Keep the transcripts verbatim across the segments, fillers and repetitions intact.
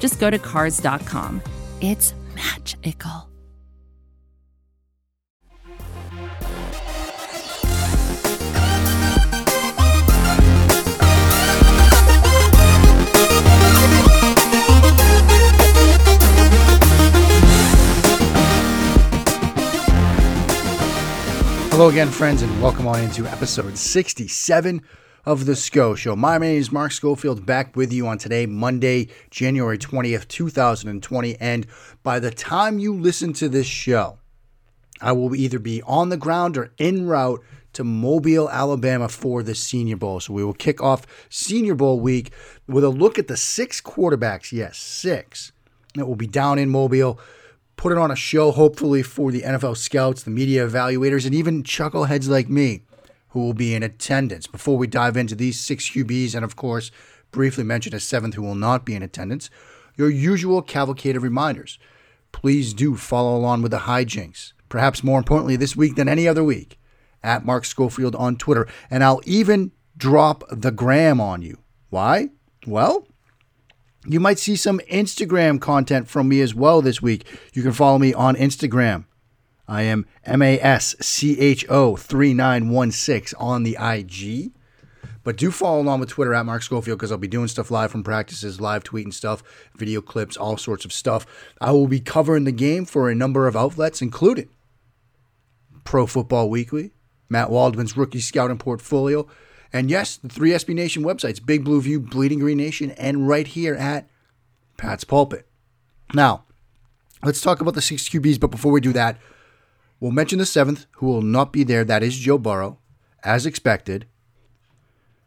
just go to Cars dot com. It's magical. Hello again, friends, and welcome on into episode sixty-seven of The Scho Show. My name is Mark Schofield, back with you on today, Monday, January twentieth, twenty twenty. And by the time you listen to this show, I will either be on the ground or en route to Mobile, Alabama for the Senior Bowl. So we will kick off Senior Bowl week with a look at the six quarterbacks, yes, six, that will be down in Mobile. Put it on a show, hopefully, for the N F L scouts, the media evaluators, and even chuckleheads like me who will be in attendance. Before we dive into these six Q Bs, and of course, briefly mention a seventh who will not be in attendance, your usual cavalcade of reminders. Please do follow along with the hijinks, perhaps more importantly this week than any other week, at Mark Schofield on Twitter. And I'll even drop the gram on you. Why? Well, you might see some Instagram content from me as well this week. You can follow me on Instagram. I am M A S C H O three nine one six on the I G. But do follow along with Twitter at Mark Schofield because I'll be doing stuff live from practices, live tweeting stuff, video clips, all sorts of stuff. I will be covering the game for a number of outlets, including Pro Football Weekly, Matt Waldman's Rookie Scouting Portfolio, and yes, the three S B Nation websites, Big Blue View, Bleeding Green Nation, and right here at Pat's Pulpit. Now, let's talk about the six Q Bs, but before we do that, we'll mention the seventh, who will not be there. That is Joe Burrow, as expected.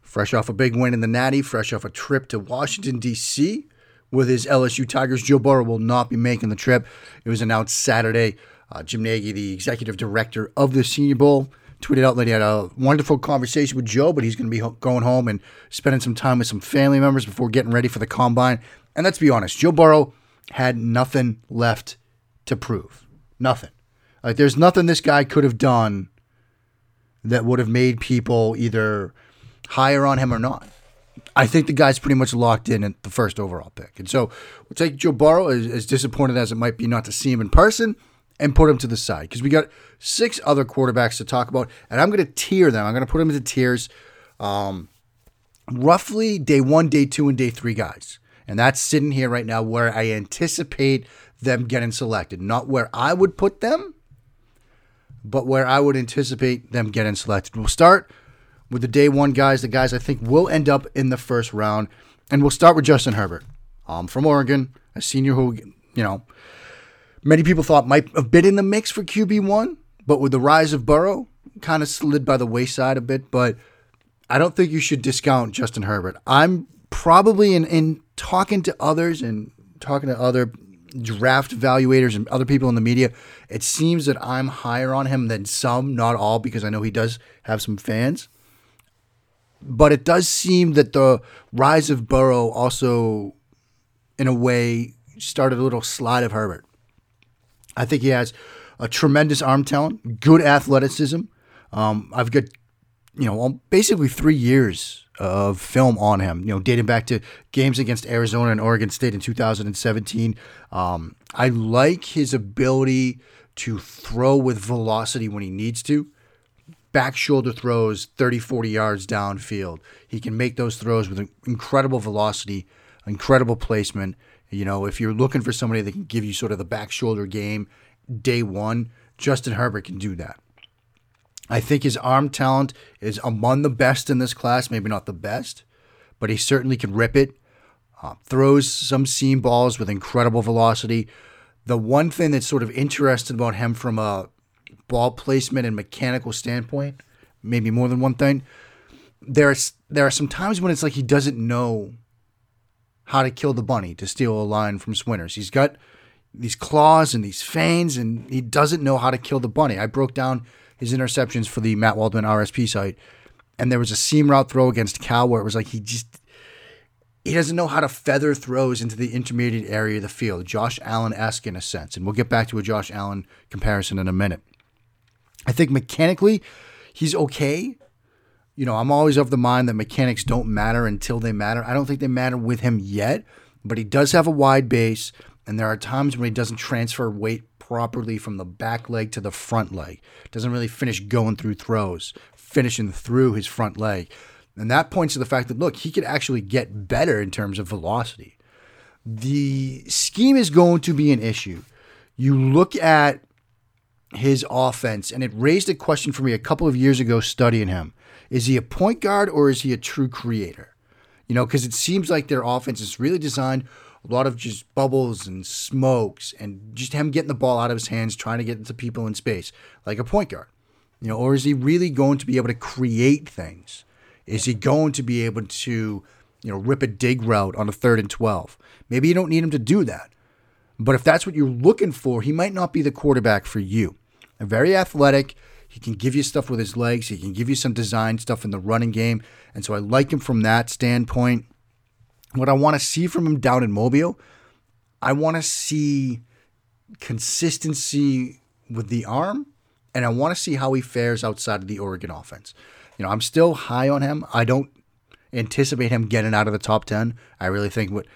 Fresh off a big win in the Natty, fresh off a trip to Washington, D C with his L S U Tigers, Joe Burrow will not be making the trip. It was announced Saturday. Uh, Jim Nagy, the executive director of the Senior Bowl, tweeted out that he had a wonderful conversation with Joe, but he's going to be ho- going home and spending some time with some family members before getting ready for the combine. And let's be honest, Joe Burrow had nothing left to prove. Nothing. Like, there's nothing this guy could have done that would have made people either higher on him or not. I think the guy's pretty much locked in at the first overall pick. And so we'll take Joe Burrow, as, as disappointed as it might be not to see him in person, and put him to the side because we got six other quarterbacks to talk about, and I'm going to tier them. I'm going to put them into tiers, um, roughly day one, day two, and day three guys, and that's sitting here right now where I anticipate them getting selected, not where I would put them, but where I would anticipate them getting selected. We'll start with the day one guys, the guys I think will end up in the first round, and we'll start with Justin Herbert, um, from Oregon, a senior who, you know, many people thought might have been in the mix for Q B one, but with the rise of Burrow, kind of slid by the wayside a bit. But I don't think you should discount Justin Herbert. I'm probably in, in talking to others and talking to other draft evaluators and other people in the media, it seems that I'm higher on him than some, not all, because I know he does have some fans. But it does seem that the rise of Burrow also, in a way, started a little slide of Herbert. I think he has a tremendous arm talent, good athleticism. Um, I've got, you know, basically three years of film on him, you know, dating back to games against Arizona and Oregon State in two thousand seventeen. Um, I like his ability to throw with velocity when he needs to. Back shoulder throws thirty, forty yards downfield. He can make those throws with incredible velocity, incredible placement. You know, if you're looking for somebody that can give you sort of the back shoulder game day one, Justin Herbert can do that. I think his arm talent is among the best in this class, maybe not the best, but he certainly can rip it, uh, throws some seam balls with incredible velocity. The one thing that's sort of interesting about him from a ball placement and mechanical standpoint, maybe more than one thing, there's, there are some times when it's like he doesn't know How to Kill the Bunny, to steal a line from Swinters. He's got these claws and these fangs, and he doesn't know how to kill the bunny. I broke down his interceptions for the Matt Waldman R S P site, and there was a seam route throw against Cal where it was like he just he doesn't know how to feather throws into the intermediate area of the field. Josh Allen-esque in a sense, and we'll get back to a Josh Allen comparison in a minute. I think mechanically he's okay. You know, I'm always of the mind that mechanics don't matter until they matter. I don't think they matter with him yet, but he does have a wide base, and there are times when he doesn't transfer weight properly from the back leg to the front leg. Doesn't really finish going through throws, finishing through his front leg. And that points to the fact that, look, he could actually get better in terms of velocity. The scheme is going to be an issue. You look at his offense, and it raised a question for me a couple of years ago studying him. Is he a point guard or is he a true creator? You know, because it seems like their offense is really designed a lot of just bubbles and smokes and just him getting the ball out of his hands, trying to get it to people in space, like a point guard. You know, or is he really going to be able to create things? Is he going to be able to, you know, rip a dig route on a third and twelve? Maybe you don't need him to do that. But if that's what you're looking for, he might not be the quarterback for you. A very athletic, he can give you stuff with his legs. He can give you some design stuff in the running game. And so I like him from that standpoint. What I want to see from him down in Mobile, I want to see consistency with the arm. And I want to see how he fares outside of the Oregon offense. You know, I'm still high on him. I don't anticipate him getting out of the top ten. I really think what,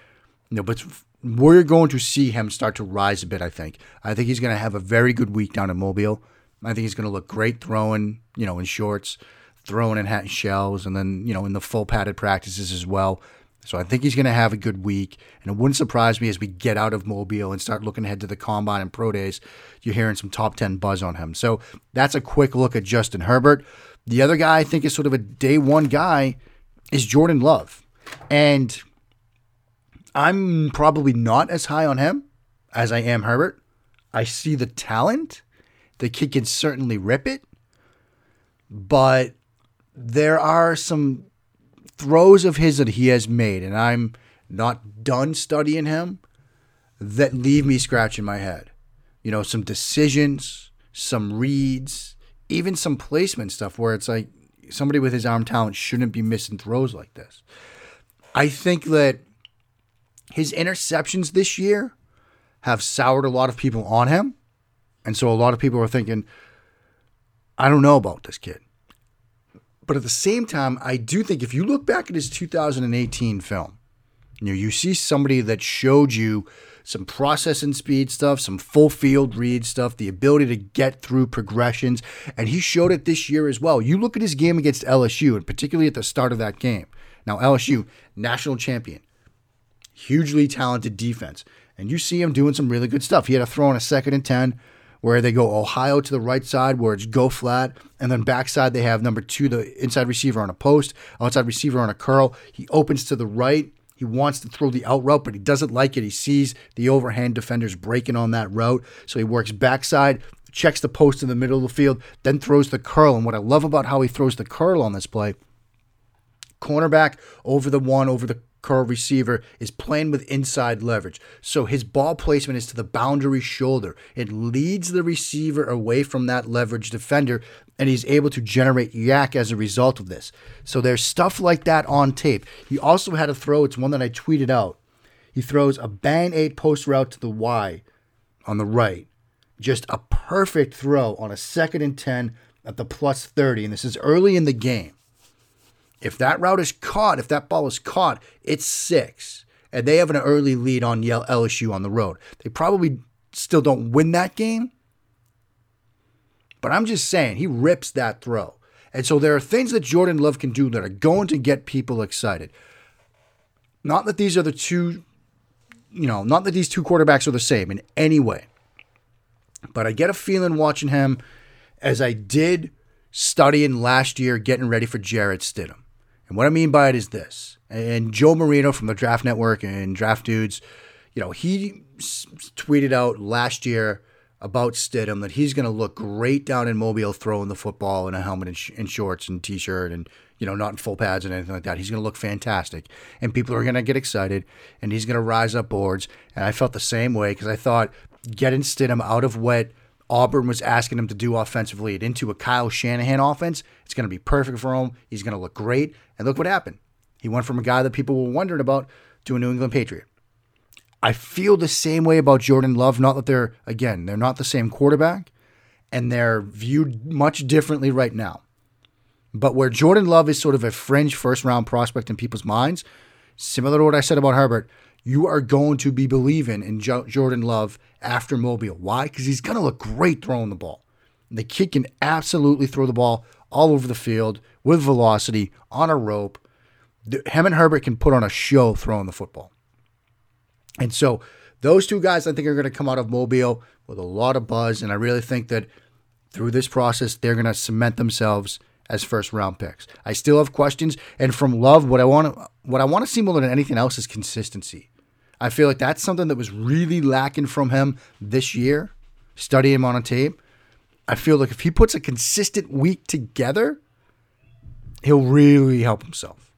you know, but we're going to see him start to rise a bit, I think. I think he's going to have a very good week down in Mobile. I think he's going to look great throwing, you know, in shorts, throwing in hat and shells, and then, you know, in the full padded practices as well. So I think he's going to have a good week. And it wouldn't surprise me as we get out of Mobile and start looking ahead to the combine and pro days, you're hearing some top ten buzz on him. So that's a quick look at Justin Herbert. The other guy I think is sort of a day one guy is Jordan Love. And I'm probably not as high on him as I am Herbert. I see the talent. The kid can certainly rip it, but there are some throws of his that he has made, and I'm not done studying him, that leave me scratching my head. You know, some decisions, some reads, even some placement stuff where it's like somebody with his arm talent shouldn't be missing throws like this. I think that his interceptions this year have soured a lot of people on him. And so a lot of people are thinking, I don't know about this kid. But at the same time, I do think if you look back at his two thousand eighteen film, you know, you see somebody that showed you some process and speed stuff, some full field read stuff, the ability to get through progressions. And he showed it this year as well. You look at his game against L S U, and particularly at the start of that game. Now, L S U, national champion, hugely talented defense. And you see him doing some really good stuff. He had a throw on a second and ten. Where they go Ohio to the right side, where it's go flat, and then backside they have number two, the inside receiver on a post, outside receiver on a curl. He opens to the right. He wants to throw the out route, but he doesn't like it. He sees the overhand defenders breaking on that route, so he works backside, checks the post in the middle of the field, then throws the curl. And what I love about how he throws the curl on this play, cornerback over the one, over the curl receiver is playing with inside leverage. So his ball placement is to the boundary shoulder. It leads the receiver away from that leverage defender, and he's able to generate yak as a result of this. So there's stuff like that on tape. He also had a throw. It's one that I tweeted out. He throws a bang eight post route to the Y on the right. Just a perfect throw on a second and ten at the plus thirty. And this is early in the game. If that route is caught, if that ball is caught, it's six. And they have an early lead on L S U on the road. They probably still don't win that game. But I'm just saying, he rips that throw. And so there are things that Jordan Love can do that are going to get people excited. Not that these are the two, you know, not that these two quarterbacks are the same in any way. But I get a feeling watching him as I did studying last year, getting ready for Jarrett Stidham. And what I mean by it is this, and Joe Marino from the Draft Network and Draft Dudes, you know, he tweeted out last year about Stidham, that he's going to look great down in Mobile throwing the football in a helmet and, sh- and shorts and T-shirt and, you know, not in full pads and anything like that. He's going to look fantastic. And people are going to get excited, and he's going to rise up boards. And I felt the same way because I thought getting Stidham out of what Auburn was asking him to do offensively and into a Kyle Shanahan offense, it's going to be perfect for him. He's going to look great. And look what happened. He went from a guy that people were wondering about to a New England Patriot. I feel the same way about Jordan Love, not that they're, again, they're not the same quarterback, and they're viewed much differently right now. But where Jordan Love is sort of a fringe first-round prospect in people's minds, similar to what I said about Herbert, you are going to be believing in Jo- Jordan Love after Mobile. Why? Because he's going to look great throwing the ball. The kid can absolutely throw the ball all over the field with velocity, on a rope. Him and Herbert can put on a show throwing the football. And so those two guys, I think, are going to come out of Mobile with a lot of buzz. And I really think that through this process, they're going to cement themselves as first-round picks. I still have questions. And from Love, what I want to, what I want to see more than anything else is consistency. I feel like that's something that was really lacking from him this year, studying him on a tape. I feel like if he puts a consistent week together, he'll really help himself.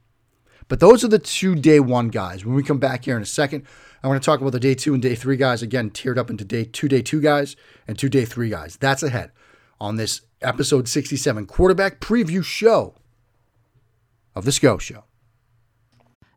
But those are the two day one guys. When we come back here in a second, I want to talk about the day two and day three guys, again, tiered up into day two, day two guys, and two day three guys. That's ahead on this episode sixty-seven quarterback preview show of The Scho Show.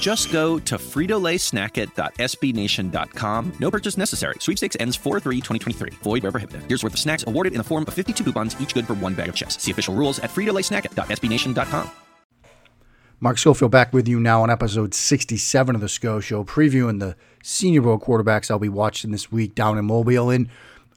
Just go to Frito Lay Snack It dot S B Nation dot com. No purchase necessary. Sweepstakes ends four three twenty twenty-three. Void where prohibited. Year's worth of snacks awarded in the form of fifty-two coupons, each good for one bag of chips. See official rules at Frito Lay Snack It dot S B Nation dot com. Mark Schofield back with you now on episode sixty-seven of The Scho Show, previewing the Senior Bowl quarterbacks I'll be watching this week down in Mobile. And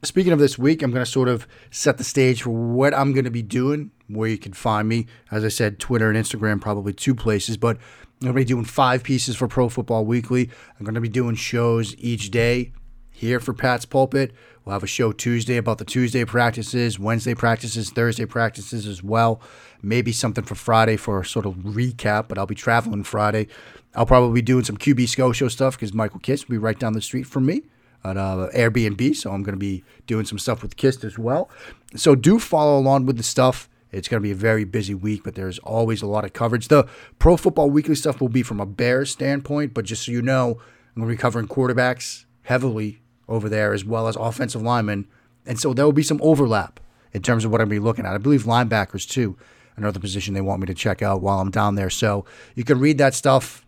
speaking of this week, I'm going to sort of set the stage for what I'm going to be doing, where you can find me. As I said, Twitter and Instagram, probably two places, but I'm going to be doing five pieces for Pro Football Weekly. I'm going to be doing shows each day here for Pat's Pulpit. We'll have a show Tuesday about the Tuesday practices, Wednesday practices, Thursday practices as well. Maybe something for Friday for a sort of recap, but I'll be traveling Friday. I'll probably be doing some Q B Scho Show stuff because Michael Kiss will be right down the street from me at uh, Airbnb, so I'm going to be doing some stuff with Kiss as well. So do follow along with the stuff. It's going to be a very busy week, but there's always a lot of coverage. The Pro Football Weekly stuff will be from a Bears standpoint, but just so you know, I'm going to be covering quarterbacks heavily over there as well as offensive linemen, and so there will be some overlap in terms of what I'm going to be looking at. I believe linebackers, too, another position they want me to check out while I'm down there. So you can read that stuff.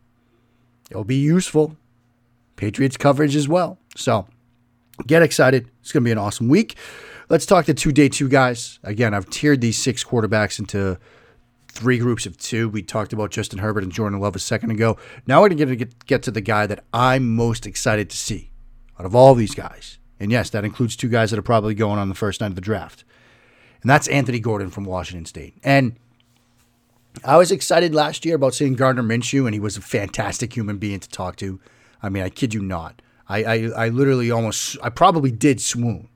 It'll be useful. Patriots coverage as well. So get excited. It's going to be an awesome week. Let's talk to two day two guys. Again, I've tiered these six quarterbacks into three groups of two. We talked about Justin Herbert and Jordan Love a second ago. Now we're going to get to the guy that I'm most excited to see out of all these guys. And yes, that includes two guys that are probably going on the first night of the draft. And that's Anthony Gordon from Washington State. And I was excited last year about seeing Gardner Minshew, and he was a fantastic human being to talk to. I mean, I kid you not. I, I, I literally almost, I probably did swoon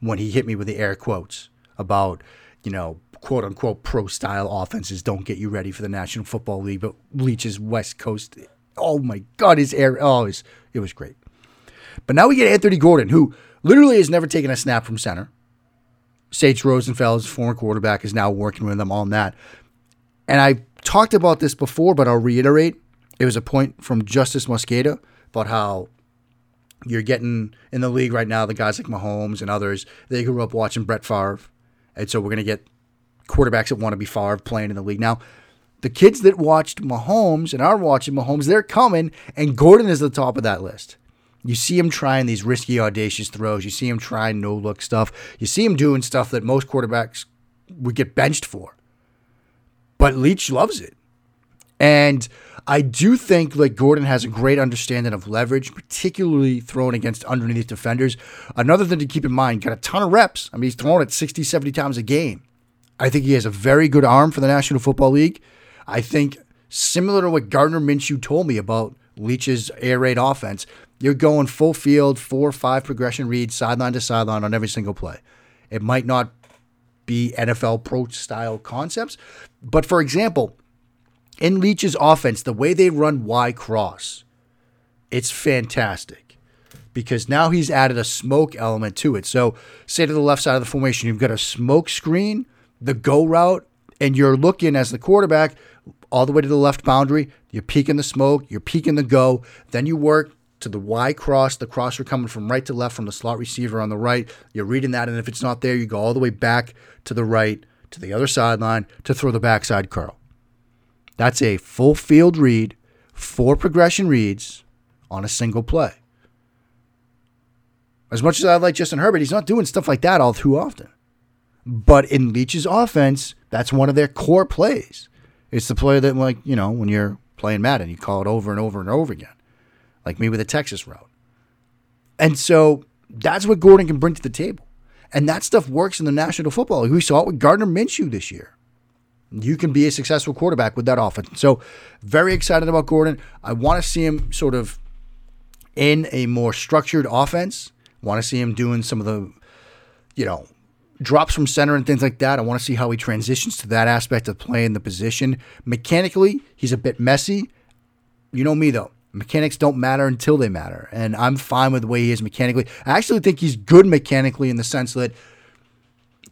when he hit me with the air quotes about, you know, quote unquote pro style offenses don't get you ready for the National Football League, but Leach's West Coast. Oh my God, his air, oh, it was, it was great. But now we get Anthony Gordon, who literally has never taken a snap from center. Sage Rosenfeld's former quarterback is now working with them on that. And I talked about this before, but I'll reiterate. It was a point from Justice Mosqueda about how you're getting in the league right now, the guys like Mahomes and others, they grew up watching Brett Favre And so we're going to get quarterbacks that want to be far playing in the league. Now, the kids that watched Mahomes and are watching Mahomes, they're coming, and Gordon is at the top of that list. You see him trying these risky, audacious throws. You see him trying no-look stuff. You see him doing stuff that most quarterbacks would get benched for. But Leach loves it. And I do think like Gordon has a great understanding of leverage, particularly thrown against underneath defenders. Another thing to keep in mind, got a ton of reps. I mean, he's thrown it sixty, seventy times a game. I think he has a very good arm for the National Football League. I think similar to what Gardner Minshew told me about Leach's air raid offense, you're going full field, four or five progression reads, sideline to sideline on every single play. It might not be N F L pro-style concepts, but for example, in Leach's offense, the way they run Y cross, it's fantastic because now he's added a smoke element to it. So say to the left side of the formation, you've got a smoke screen, the go route, and you're looking as the quarterback all the way to the left boundary. You're peeking the smoke, you're peeking the go, then you work to the Y cross. The crosser coming from right to left from the slot receiver on the right. You're reading that, and if it's not there, you go all the way back to the right, to the other sideline, to throw the backside curl. That's a full field read, four progression reads on a single play. As much as I like Justin Herbert, he's not doing stuff like that all too often. But in Leach's offense, that's one of their core plays. It's the play that, like, you know, when you're playing Madden, you call it over and over and over again. Like me with a Texas route. And so that's what Gordon can bring to the table. And that stuff works in the National Football League. We saw it with Gardner Minshew this year. You can be a successful quarterback with that offense. So very excited about Gordon. I want to see him sort of in a more structured offense. Want to see him doing some of the, you know, drops from center and things like that. I want to see how he transitions to that aspect of playing the position. Mechanically, he's a bit messy. You know me, though. Mechanics don't matter until they matter, and I'm fine with the way he is mechanically. I actually think he's good mechanically in the sense that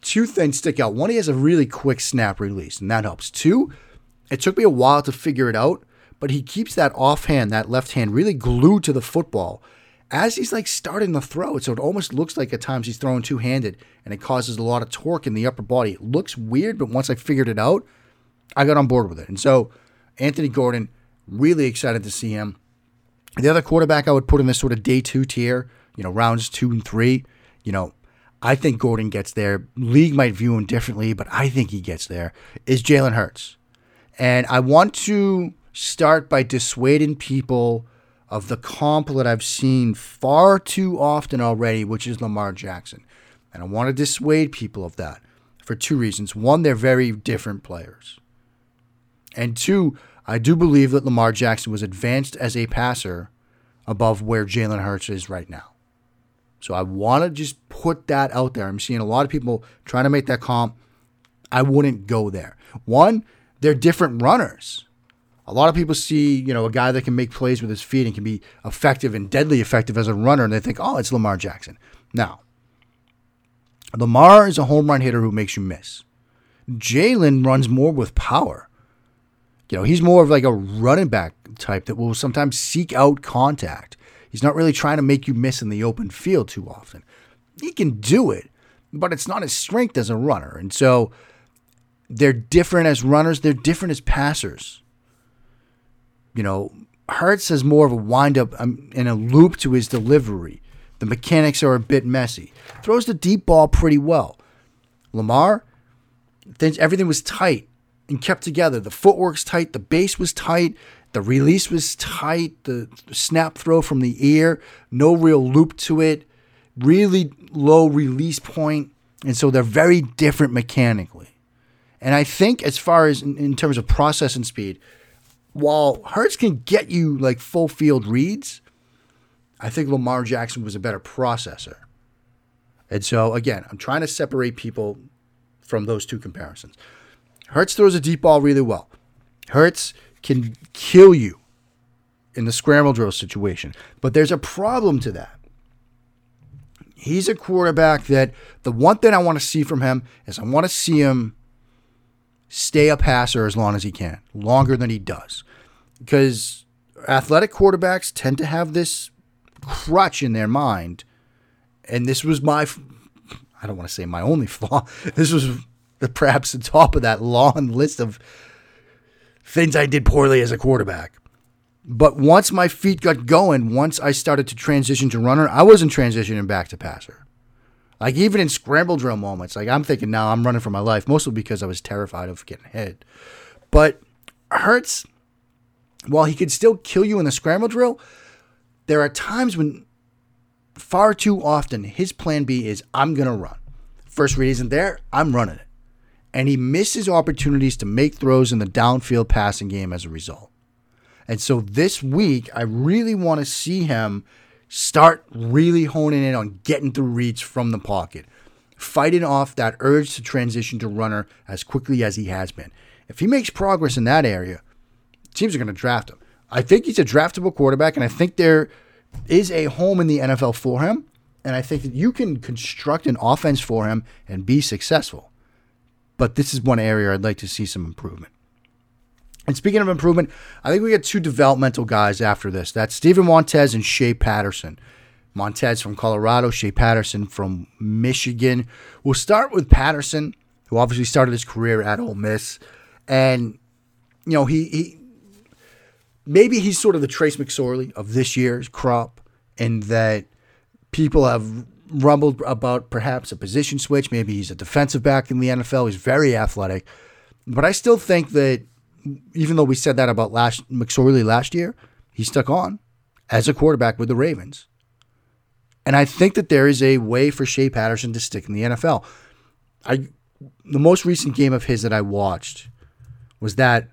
two things stick out. One, he has a really quick snap release, and that helps. Two, it took me a while to figure it out, but he keeps that offhand, that left hand, really glued to the football as he's like starting the throw. So it almost looks like at times he's throwing two-handed, and it causes a lot of torque in the upper body. It looks weird, but once I figured it out, I got on board with it. And so Anthony Gordon, really excited to see him. The other quarterback I would put in this sort of day two tier, you know, rounds two and three, you know, I think Gordon gets there. League might view him differently, but I think he gets there, is Jalen Hurts. And I want to start by dissuading people of the comp that I've seen far too often already, which is Lamar Jackson. And I want to dissuade people of that for two reasons. One, they're very different players. And two, I do believe that Lamar Jackson was advanced as a passer above where Jalen Hurts is right now. So I want to just put that out there. I'm seeing a lot of people trying to make that comp. I wouldn't go there. One, they're different runners. A lot of people see, you know, a guy that can make plays with his feet and can be effective and deadly effective as a runner, and they think, oh, it's Lamar Jackson. Now, Lamar is a home run hitter who makes you miss. Jalen runs more with power. You know, he's more of like a running back type that will sometimes seek out contact. He's not really trying to make you miss in the open field too often. He can do it, but it's not his strength as a runner. And so they're different as runners. They're different as passers. You know, Hurts has more of a wind-up and a loop to his delivery. The mechanics are a bit messy. Throws the deep ball pretty well. Lamar, everything was tight and kept together. The footwork's tight. The base was tight. The release was tight. The snap throw from the ear. No real loop to it. Really low release point. And so they're very different mechanically. And I think as far as in, in terms of process and speed, while Hurts can get you like full field reads, I think Lamar Jackson was a better processor. And so again, I'm trying to separate people from those two comparisons. Hurts throws a deep ball really well. Hurts can kill you in the scramble drill situation. But there's a problem to that. He's a quarterback that the one thing I want to see from him is I want to see him stay a passer as long as he can, longer than he does. Because athletic quarterbacks tend to have this crutch in their mind. And this was my, I don't want to say my only flaw. This was perhaps the top of that long list of things I did poorly as a quarterback. But once my feet got going, once I started to transition to runner, I wasn't transitioning back to passer. Like, even in scramble drill moments, like, I'm thinking, now I'm running for my life, mostly because I was terrified of getting hit. But Hurts, while he could still kill you in the scramble drill, there are times when far too often his plan B is, I'm going to run. First read isn't there, I'm running it. And he misses opportunities to make throws in the downfield passing game as a result. And so this week, I really want to see him start really honing in on getting through reads from the pocket, fighting off that urge to transition to runner as quickly as he has been. If he makes progress in that area, teams are going to draft him. I think he's a draftable quarterback, and I think there is a home in the N F L for him, and I think that you can construct an offense for him and be successful. But this is one area I'd like to see some improvement. And speaking of improvement, I think we got two developmental guys after this. That's Steven Montez and Shea Patterson. Montez from Colorado, Shea Patterson from Michigan. We'll start with Patterson, who obviously started his career at Ole Miss. And, you know, he, he maybe he's sort of the Trace McSorley of this year's crop, in that people have rumbled about perhaps a position switch. Maybe he's a defensive back in the N F L. He's very athletic. But I still think that, even though we said that about last McSorley last year, he stuck on as a quarterback with the Ravens. And I think that there is a way for Shea Patterson to stick in the N F L. I, the most recent game of his that I watched was that,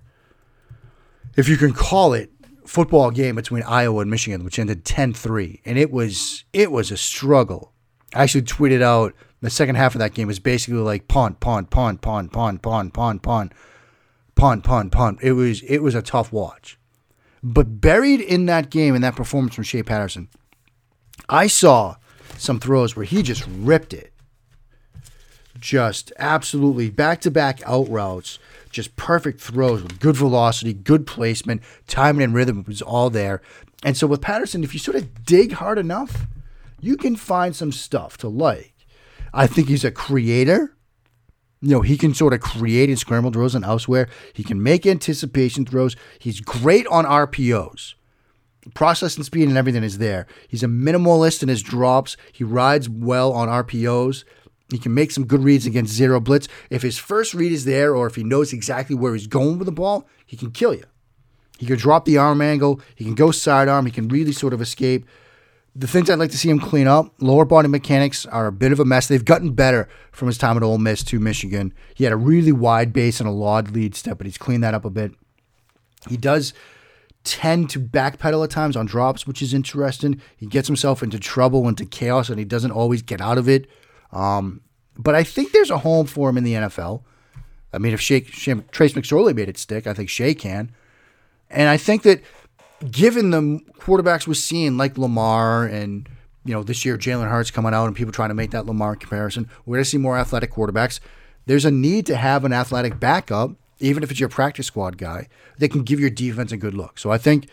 if you can call it, football game between Iowa and Michigan, which ended ten three. And it was it was a struggle. I actually tweeted out the second half of that game was basically like punt, punt, punt, punt, punt, punt, punt, punt. Punt, punt, punt. It was it was a tough watch. But buried in that game, in that performance from Shea Patterson, I saw some throws where he just ripped it. Just absolutely back-to-back out routes, just perfect throws with good velocity, good placement, timing and rhythm was all there. And so with Patterson, if you sort of dig hard enough, you can find some stuff to like. I think he's a creator. You know, he can sort of create in scramble throws and elsewhere. He can make anticipation throws. He's great on R P Os. Process and speed and everything is there. He's a minimalist in his drops. He rides well on R P Os. He can make some good reads against zero blitz. If his first read is there, or if he knows exactly where he's going with the ball, he can kill you. He can drop the arm angle. He can go sidearm. He can really sort of escape. The things I'd like to see him clean up, lower body mechanics are a bit of a mess. They've gotten better from his time at Ole Miss to Michigan. He had a really wide base and a lot lead step, but he's cleaned that up a bit. He does tend to backpedal at times on drops, which is interesting. He gets himself into trouble, into chaos, and he doesn't always get out of it. Um, but I think there's a home for him in the N F L. I mean, if Shea, Shea, Trace McSorley made it stick, I think Shea can. And I think that, given the quarterbacks we're seeing, like Lamar and, you know, this year Jalen Hurts coming out and people trying to make that Lamar comparison, we're going to see more athletic quarterbacks. There's a need to have an athletic backup, even if it's your practice squad guy, that can give your defense a good look. So I think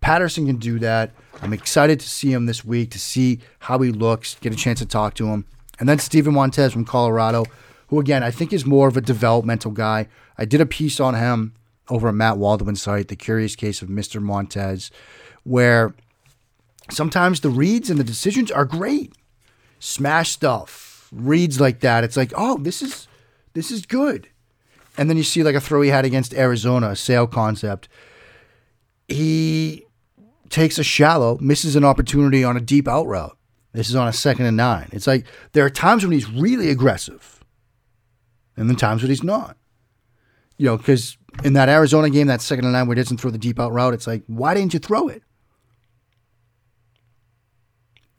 Patterson can do that. I'm excited to see him this week, to see how he looks, get a chance to talk to him. And then Steven Montez from Colorado, who, again, I think is more of a developmental guy. I did a piece on him over at Matt Waldman's site, The Curious Case of Mister Montez, where sometimes the reads and the decisions are great. Smash stuff, reads like that. It's like, oh, this is this is good. And then you see like a throw he had against Arizona, a sail concept. He takes a shallow, misses an opportunity on a deep out route. This is on a second and nine. It's like there are times when he's really aggressive and then times when he's not. You know, because in that Arizona game, that second and nine where he doesn't throw the deep out route, it's like, why didn't you throw it?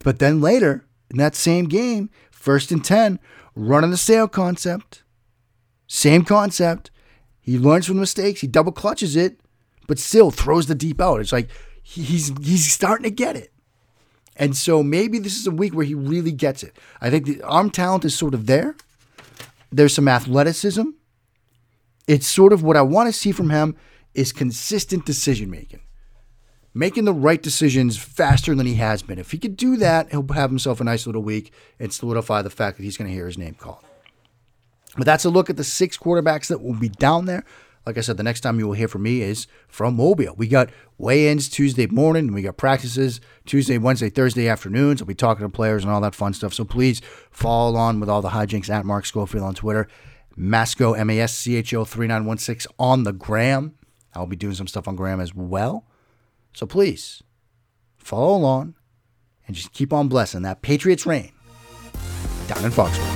But then later, in that same game, first and ten, running the sail concept. Same concept. He learns from mistakes. He double clutches it, but still throws the deep out. It's like, he's he's starting to get it. And so maybe this is a week where he really gets it. I think the arm talent is sort of there. There's some athleticism. It's sort of what I want to see from him is consistent decision-making. making the right decisions faster than he has been. If he could do that, he'll have himself a nice little week and solidify the fact that he's going to hear his name called. But that's a look at the six quarterbacks that will be down there. Like I said, the next time you will hear from me is from Mobile. We got weigh-ins Tuesday morning, and we got practices Tuesday, Wednesday, Thursday afternoons. I'll be talking to players and all that fun stuff. So please follow along with all the hijinks at Mark Schofield on Twitter. Masco, M A S C H O three nine one six on the gram. I'll be doing some stuff on gram as well. So please follow along and just keep on blessing that Patriots reign down in Foxborough.